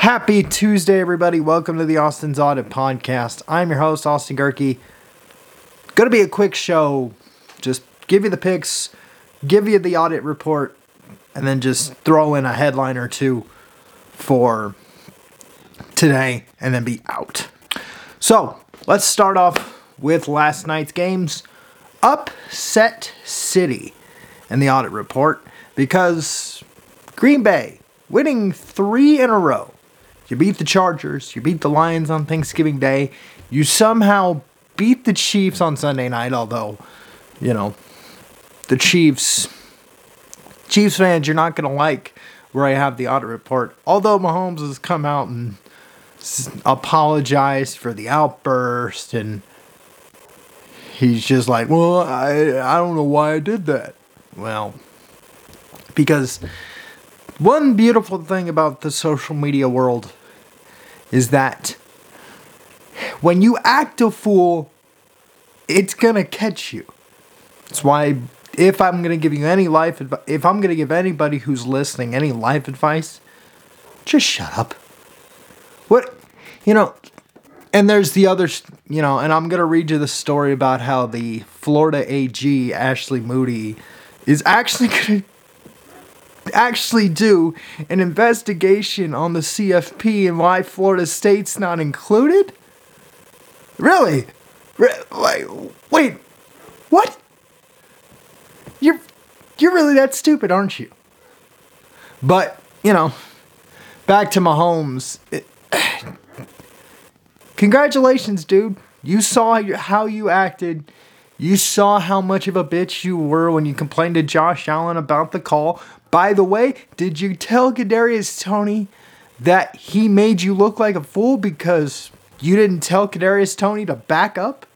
Happy Tuesday, everybody. Welcome to the Austin's Audit Podcast. I'm your host, Austin Gerke. Going to be a quick show. Just give you the picks, give you the audit report, and then just throw in a headline or two for today and then be out. So, let's start off with last night's games. Upset City in the audit report because Green Bay winning 3 in a row. You beat the Chargers. You beat the Lions on Thanksgiving Day. You somehow beat the Chiefs on Sunday night, although, you know, the Chiefs fans, you're not going to like where I have the audit report. Although Mahomes has come out and apologized for the outburst, and he's just like, well, I don't know why I did that. Well, because one beautiful thing about the social media world is that when you act a fool, it's going to catch you. That's why if I'm going to give you any life advice, if I'm going to give anybody who's listening any life advice, just shut up. What, you know, and there's the other, you know, and I'm going to read you the story about how the Florida AG, Ashley Moody, is actually going to do an investigation on the CFP and why Florida State's not included? Really? Wait, what? You're really that stupid, aren't you? But, you know, back to Mahomes. Congratulations, dude. You saw how you acted. You saw how much of a bitch you were when you complained to Josh Allen about the call. By the way, did you tell Kadarius Tony that he made you look like a fool because you didn't tell Kadarius Tony to back up?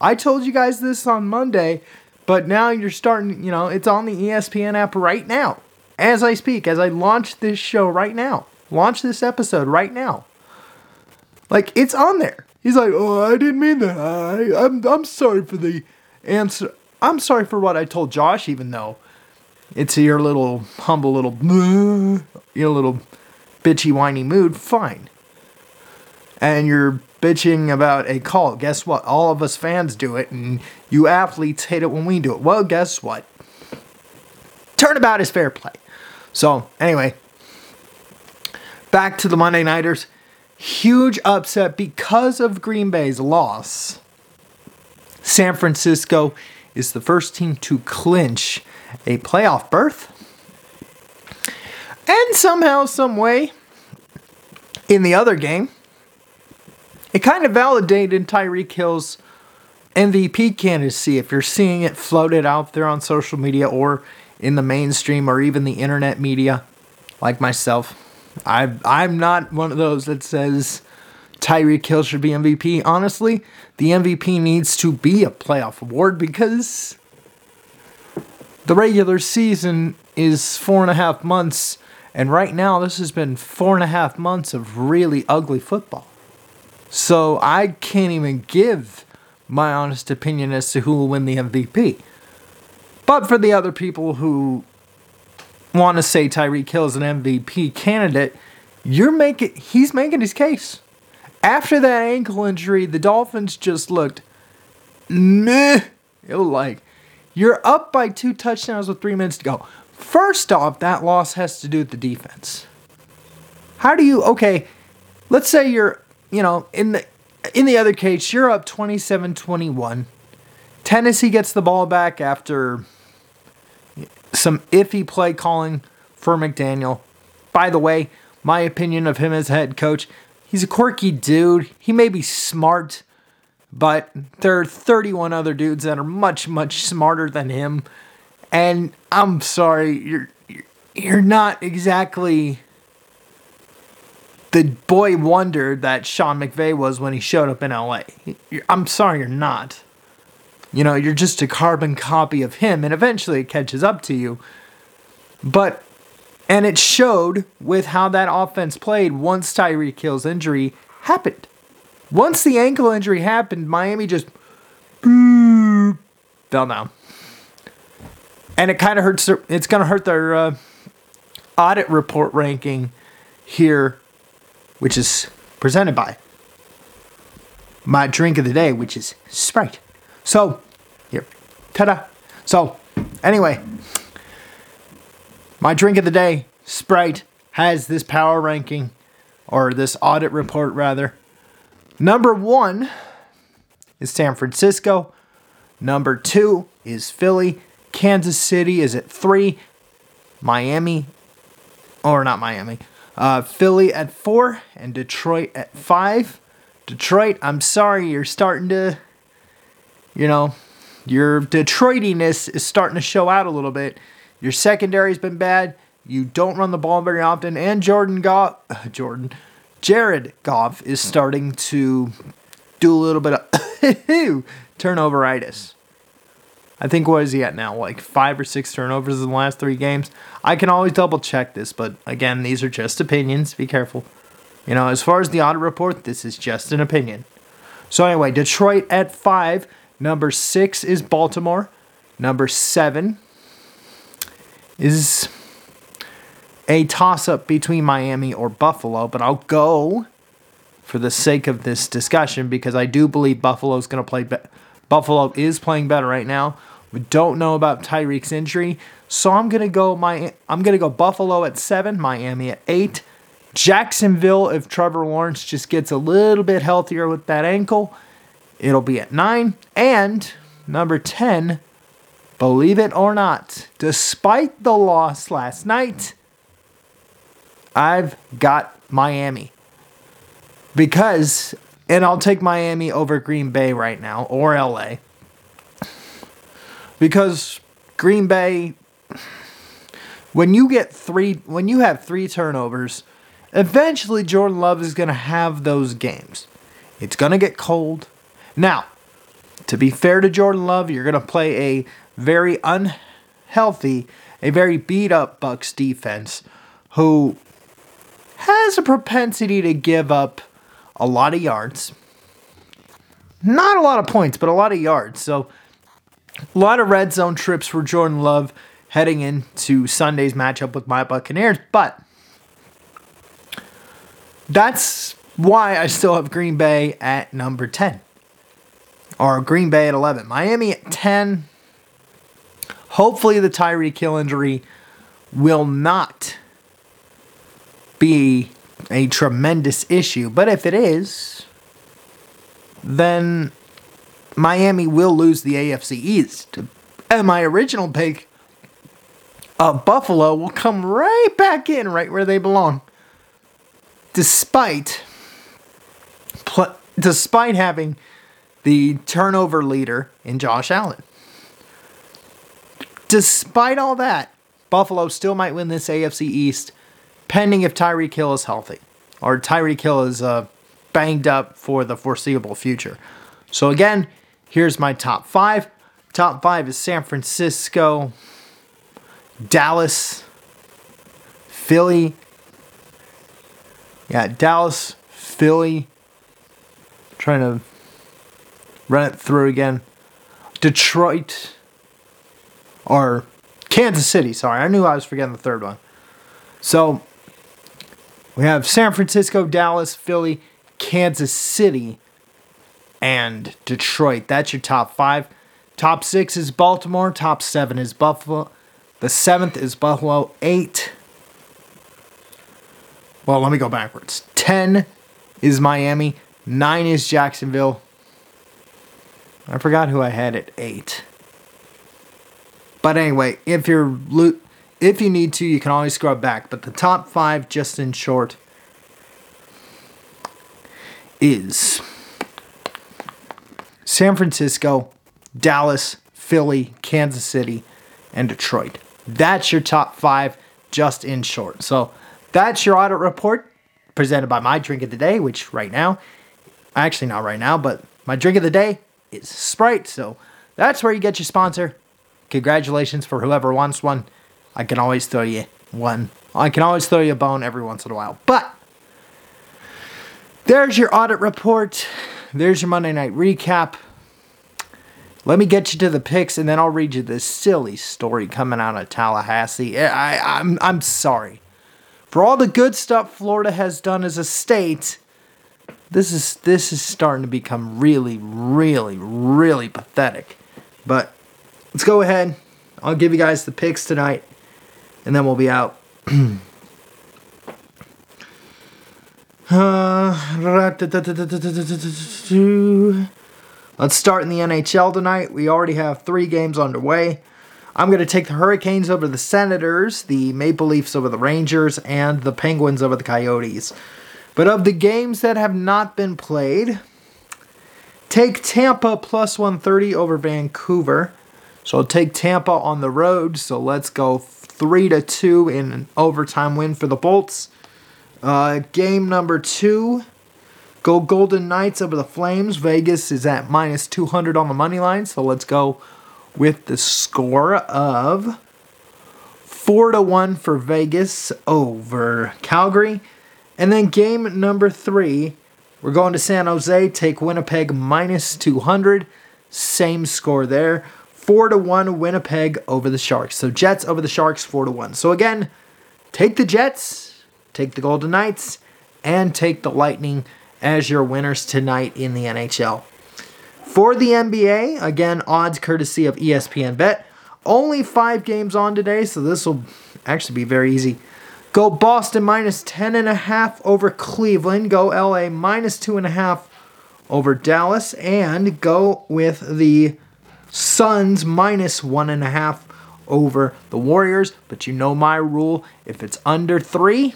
I told you guys this on Monday, but now you're starting, you know, it's on the ESPN app right now. As I speak, as I launch this show right now. Launch this episode right now. Like, it's on there. He's like, oh, I didn't mean that. I'm sorry for the answer. I'm sorry for what I told Josh, even though it's your little humble little, your little bitchy whiny mood. Fine. And you're bitching about a call. Guess what? All of us fans do it, and you athletes hate it when we do it. Well, guess what? Turnabout is fair play. So, anyway, back to the Monday Nighters. Huge upset because of Green Bay's loss. San Francisco is the first team to clinch a playoff berth. And somehow, some way, in the other game, it kind of validated Tyreek Hill's MVP candidacy. If you're seeing it floated out there on social media or in the mainstream or even the internet media, like myself, I'm not one of those that says Tyreek Hill should be MVP. Honestly, the MVP needs to be a playoff award because the regular season is 4.5 months, and right now this has been 4.5 months of really ugly football. So I can't even give my honest opinion as to who will win the MVP. But for the other people who want to say Tyreek Hill is an MVP candidate, he's making his case. After that ankle injury, the Dolphins just looked meh. It was like, you're up by 2 touchdowns with 3 minutes to go. First off, that loss has to do with the defense. How do you, okay, let's say you're, you know, in the other case, you're up 27-21. Tennessee gets the ball back after some iffy play calling for McDaniel. By the way, my opinion of him as head coach, he's a quirky dude. He may be smart, but there are 31 other dudes that are much, much smarter than him. And I'm sorry, you're not exactly the boy wonder that Sean McVay was when he showed up in LA. I'm sorry, you're not. You know, you're just a carbon copy of him, and eventually it catches up to you. But, and it showed with how that offense played once Tyreek Hill's injury happened. Once the ankle injury happened, Miami just fell down. And it kind of hurts. It's going to hurt their audit report ranking here which is presented by my drink of the day, which is Sprite. So, here, ta-da. So, anyway, my drink of the day, Sprite, has this power ranking, or this audit report, rather. Number 1 is San Francisco. Number 2 is Philly. Kansas City is at 3. Philly at 4. And Detroit at 5. Detroit, I'm sorry, you're starting to, your Detroitiness is starting to show out a little bit. Your secondary's been bad. You don't run the ball very often. And Jared Goff is starting to do a little bit of turnoveritis. I think, what is he at now? Like 5 or 6 turnovers in the last 3 games. I can always double check this, but again, these are just opinions. Be careful. As far as the audit report, this is just an opinion. So anyway, Detroit at 5. Number 6 is Baltimore. Number 7 is a toss-up between Miami or Buffalo, but I'll go for the sake of this discussion because I do believe Buffalo is playing better right now. We don't know about Tyreek's injury, so I'm gonna go Buffalo at 7, Miami at 8, Jacksonville. If Trevor Lawrence just gets a little bit healthier with that ankle, it'll be at 9, and number 10. Believe it or not, despite the loss last night, I've got Miami. And I'll take Miami over Green Bay right now, or LA. Because Green Bay, when you have 3 turnovers, eventually Jordan Love is going to have those games. It's going to get cold. Now, to be fair to Jordan Love, you're going to play a very unhealthy, a very beat-up Bucks defense who has a propensity to give up a lot of yards. Not a lot of points, but a lot of yards. So a lot of red zone trips for Jordan Love heading into Sunday's matchup with my Buccaneers. But that's why I still have Green Bay at number 10. Or Green Bay at 11. Miami at 10. Hopefully the Tyreek Hill injury will not be a tremendous issue. But if it is, then Miami will lose the AFC East. And my original pick of Buffalo will come right back in, right where they belong. Despite having the turnover leader in Josh Allen. Despite all that, Buffalo still might win this AFC East, pending if Tyreek Hill is healthy, or Tyreek Hill is banged up for the foreseeable future. So again, here's my top 5. Top 5 is San Francisco, Dallas, Philly. Yeah, Dallas, Philly. I'm trying to run it through again. Detroit. Or Kansas City, sorry. I knew I was forgetting the 3rd one. So, we have San Francisco, Dallas, Philly, Kansas City, and Detroit. That's your top 5. Top 6 is Baltimore. Top 7 is Buffalo. The 7th is Buffalo. 8. Well, let me go backwards. 10 is Miami. 9 is Jacksonville. I forgot who I had at 8. But anyway, if you need to, you can always scrub back. But the top 5, just in short, is San Francisco, Dallas, Philly, Kansas City, and Detroit. That's your top 5, just in short. So that's your audit report presented by my drink of the day, which right now, actually not right now, but my drink of the day is Sprite. So that's where you get your sponsor. Congratulations for whoever wants one. I can always throw you one. I can always throw you a bone every once in a while. But there's your audit report. There's your Monday night recap. Let me get you to the picks, and then I'll read you this silly story coming out of Tallahassee. I'm sorry. For all the good stuff Florida has done as a state, this is starting to become really, really, really pathetic. But let's go ahead. I'll give you guys the picks tonight, and then we'll be out. Let's start in the NHL tonight. We already have 3 games underway. I'm going to take the Hurricanes over the Senators, the Maple Leafs over the Rangers, and the Penguins over the Coyotes. But of the games that have not been played, take Tampa plus 130 over Vancouver. So I'll take Tampa on the road. So let's go 3-2 in an overtime win for the Bolts. Game number 2, go Golden Knights over the Flames. Vegas is at minus 200 on the money line. So let's go with the score of 4-1 for Vegas over Calgary. And then game number 3, we're going to San Jose, take Winnipeg minus 200. Same score there. 4-1 Winnipeg over the Sharks. So Jets over the Sharks, 4-1. So again, take the Jets, take the Golden Knights, and take the Lightning as your winners tonight in the NHL. For the NBA, again, odds courtesy of ESPN Bet. Only 5 games on today, so this will actually be very easy. Go Boston minus 10.5 over Cleveland. Go LA minus 2.5 over Dallas. And go with the Suns minus 1.5 over the Warriors. But you know my rule. If it's under 3,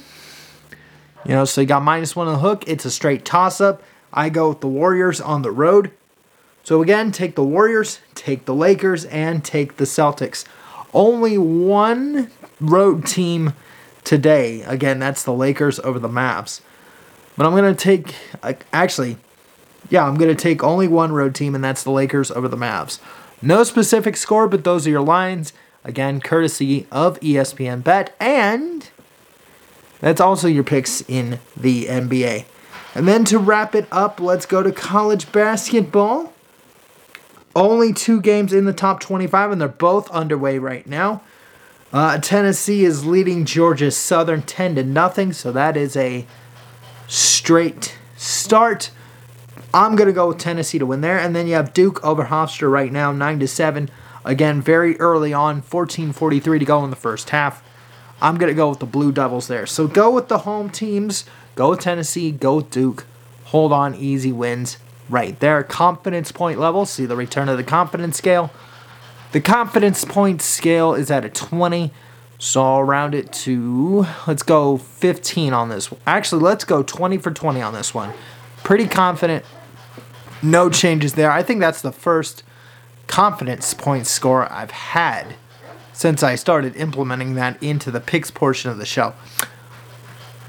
so you got minus 1 on the hook. It's a straight toss-up. I go with the Warriors on the road. So again, take the Warriors, take the Lakers, and take the Celtics. Only one road team today. Again, that's the Lakers over the Mavs. But I'm going to take... I'm going to take only one road team, and that's the Lakers over the Mavs. No specific score, but those are your lines. Again, courtesy of ESPN Bet. And that's also your picks in the NBA. And then to wrap it up, let's go to college basketball. Only 2 games in the top 25, and they're both underway right now. Tennessee is leading Georgia Southern 10-0, so that is a straight start. I'm going to go with Tennessee to win there. And then you have Duke over Hofstra right now, 9-7. Again, very early on, 14:43 to go in the first half. I'm going to go with the Blue Devils there. So go with the home teams. Go with Tennessee. Go with Duke. Hold on, easy wins. Right there, confidence point level. See the return of the confidence scale. The confidence point scale is at a 20. So I'll round it to, let's go 15 on this one. Actually, let's go 20 for 20 on this one. Pretty confident. No changes there. I think that's the first confidence point score I've had since I started implementing that into the picks portion of the show.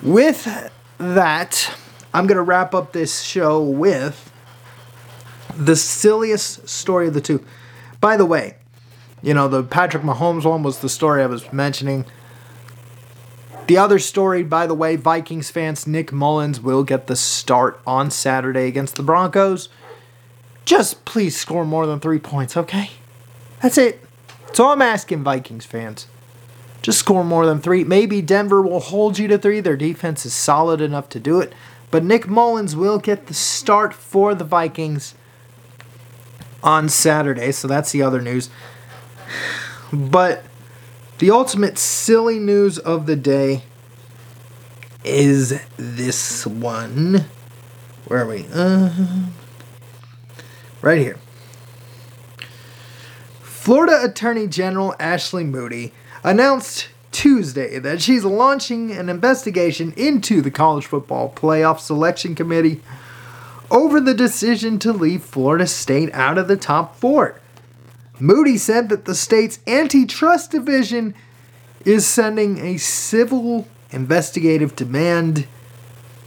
With that, I'm going to wrap up this show with the silliest story of the two. By the way, the Patrick Mahomes one was the story I was mentioning. The other story, by the way, Vikings fans, Nick Mullins will get the start on Saturday against the Broncos. Just please score more than 3 points, okay? That's it. That's all I'm asking, Vikings fans. Just score more than 3. Maybe Denver will hold you to 3. Their defense is solid enough to do it. But Nick Mullins will get the start for the Vikings on Saturday, so that's the other news. But the ultimate silly news of the day is this one. Where are we? Right here. Florida Attorney General Ashley Moody announced Tuesday that she's launching an investigation into the College Football Playoff Selection Committee over the decision to leave Florida State out of the top 4. Moody said that the state's antitrust division is sending a civil investigative demand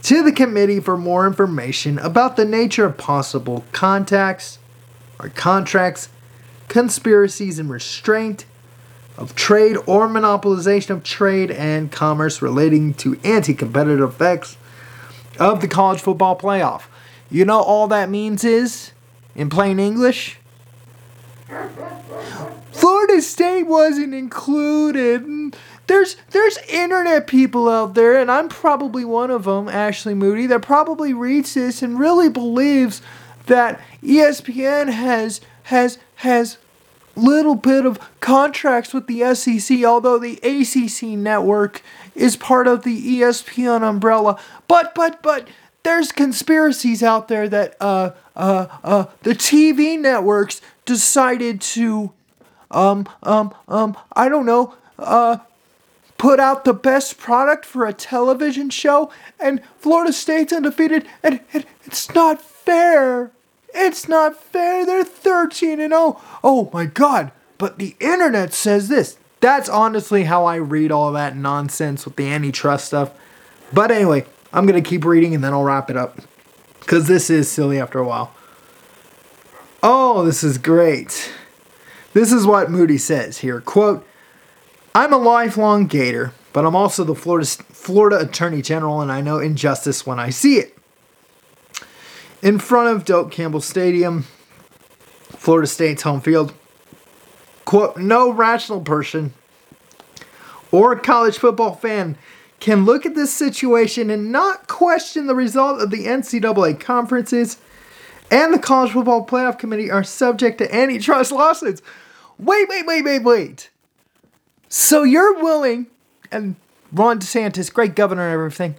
to the committee for more information about the nature of possible contracts, conspiracies, and restraint of trade or monopolization of trade and commerce relating to anti-competitive effects of the college football playoff. All that means is, in plain English, Florida State wasn't included There's internet people out there, and I'm probably one of them, Ashley Moody, that probably reads this and really believes that ESPN has little bit of contracts with the SEC, although the ACC network is part of the ESPN umbrella. But there's conspiracies out there that the TV networks decided to put out the best product for a television show, and Florida State's undefeated, and it's not fair. It's not fair. They're 13-0. Oh my God. But the internet says this. That's honestly how I read all that nonsense with the antitrust stuff. But anyway, I'm going to keep reading and then I'll wrap it up, because this is silly after a while. Oh, this is great. This is what Moody says here. Quote, I'm a lifelong Gator, but I'm also the Florida Attorney General, and I know injustice when I see it. In front of Doak Campbell Stadium, Florida State's home field, quote, no rational person or college football fan can look at this situation and not question the result of the NCAA conferences and the College Football Playoff Committee are subject to antitrust lawsuits. Wait. So you're willing, and Ron DeSantis, great governor and everything,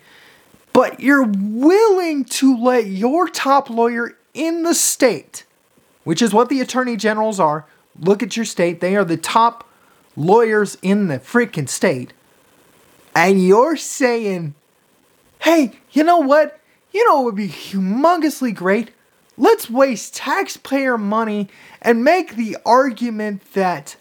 but you're willing to let your top lawyer in the state, which is what the attorney generals are. Look at your state. They are the top lawyers in the freaking state. And you're saying, hey, you know what? You know what would be humongously great? Let's waste taxpayer money and make the argument that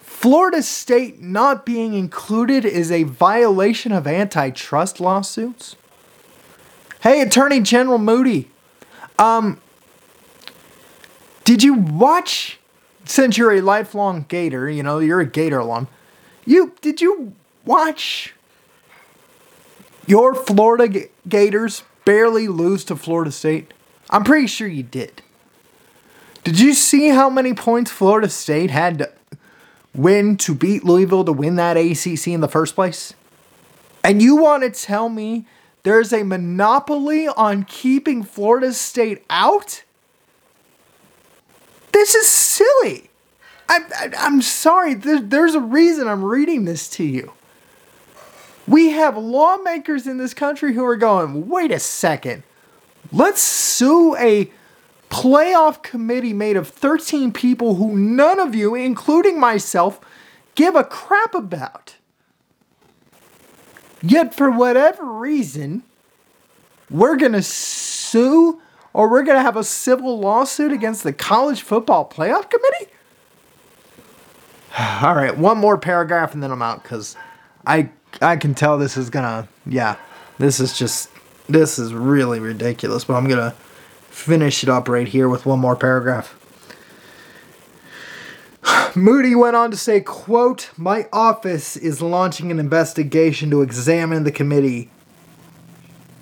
Florida State not being included is a violation of antitrust lawsuits. Hey, Attorney General Moody, did you watch, since you're a lifelong Gator, you know, you're a Gator alum, did you watch your Florida Gators barely lose to Florida State? I'm pretty sure you did. Did you see how many points Florida State had to win to beat Louisville to win that ACC in the first place? And you want to tell me there's a monopoly on keeping Florida State out? This is silly. I'm sorry. There's a reason I'm reading this to you. We have lawmakers in this country who are going, wait a second. Let's sue a playoff committee made of 13 people who none of you, including myself, give a crap about. Yet for whatever reason, we're going to sue, or we're going to have a civil lawsuit against the College Football Playoff Committee? All right, one more paragraph and then I'm out, because I can tell this is going to, yeah, this is really ridiculous, but I'm going to finish it up right here with one more paragraph. Moody went on to say, quote, my office is launching an investigation to examine the committee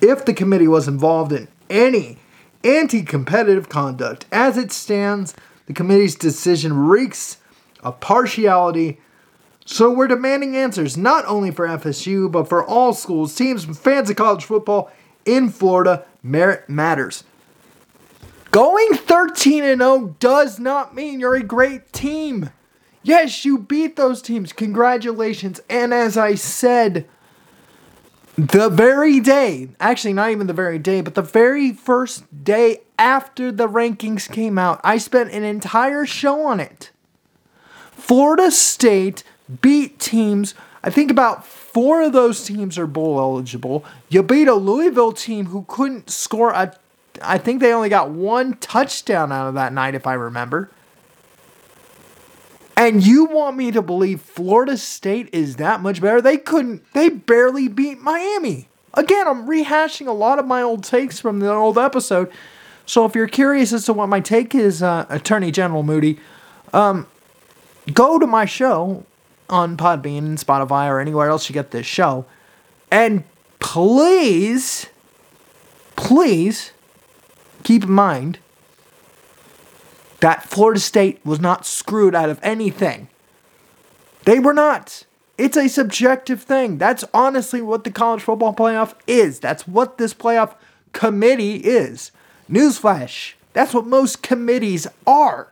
if the committee was involved in any anti-competitive conduct. As it stands, the committee's decision reeks of partiality, so we're demanding answers not only for FSU, but for all schools, teams, and fans of college football in Florida. Merit matters. Going 13-0 does not mean you're a great team. Yes, you beat those teams. Congratulations. And as I said, the very day, actually not even the very day, but the very first day after the rankings came out, I spent an entire show on it. Florida State beat teams, I think about 4 of those teams are bowl eligible. You beat a Louisville team who couldn't score a, I think they only got 1 touchdown out of that night, if I remember. And you want me to believe Florida State is that much better? They barely beat Miami. Again, I'm rehashing a lot of my old takes from the old episode. So if you're curious as to what my take is, Attorney General Moody, go to my show on Podbean and Spotify or anywhere else you get this show. And please keep in mind that Florida State was not screwed out of anything. They were not. It's a subjective thing. That's honestly what the college football playoff is. That's what this playoff committee is. Newsflash, that's what most committees are.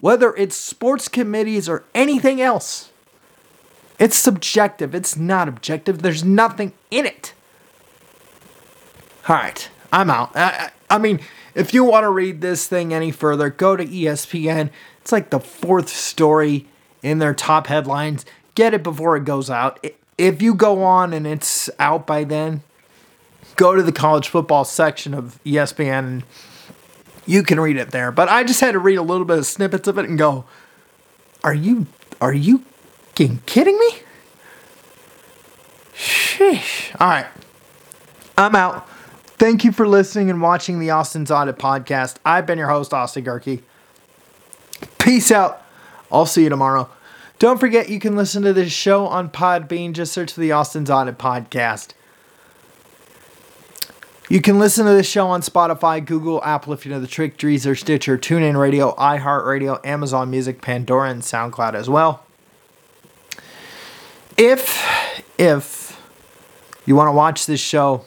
Whether it's sports committees or anything else, it's subjective. It's not objective. There's nothing in it. All right, I'm out. I mean, if you want to read this thing any further, go to ESPN. It's like the fourth story in their top headlines. Get it before it goes out. If you go on and it's out by then, go to the college football section of ESPN and you can read it there. But I just had to read a little bit of snippets of it and go, are you kidding me? Sheesh. All right. I'm out. Thank you for listening and watching the Austin's Audit Podcast. I've been your host, Austin Gerke. Peace out. I'll see you tomorrow. Don't forget, you can listen to this show on Podbean. Just search for the Austin's Audit Podcast. You can listen to this show on Spotify, Google, Apple, if you know the trick, Deezer, Stitcher, TuneIn Radio, iHeartRadio, Amazon Music, Pandora, and SoundCloud as well. If you want to watch this show,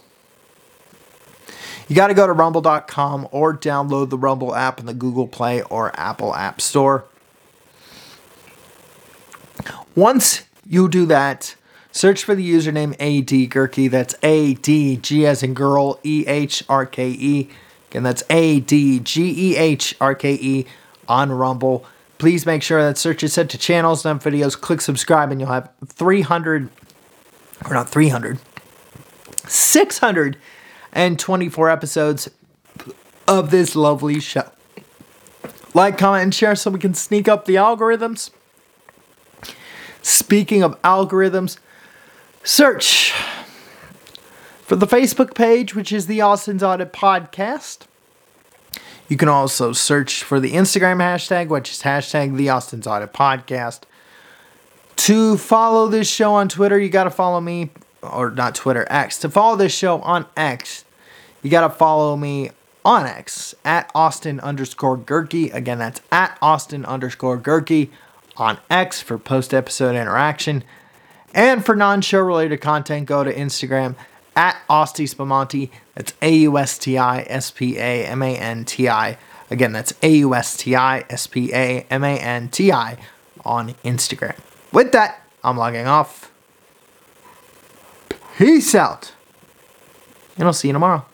you got to go to rumble.com or download the Rumble app in the Google Play or Apple App Store. Once you do that, search for the username ADGerke. That's A-D-G as in girl, E-H-R-K-E. Again, that's A-D-G-E-H-R-K-E on Rumble. Please make sure that search is set to channels, not videos. Click subscribe and you'll have 624 episodes of this lovely show. Like, comment, and share so we can sneak up the algorithms. Speaking of algorithms, search for the Facebook page, which is the Austin's Audit Podcast. You can also search for the Instagram hashtag, which is hashtag the Austin's Audit Podcast. To follow this show on Twitter, you got to follow me, or not Twitter, X. To follow this show on X, you got to follow me on X at Austin_Gerke. Again, that's at Austin_Gerke on X for post-episode interaction. And for non-show related content, go to Instagram at Austi Spamanti. That's AUSTI SPAMANTI. Again, that's AUSTI SPAMANTI on Instagram. With that, I'm logging off. Peace out. And I'll see you tomorrow.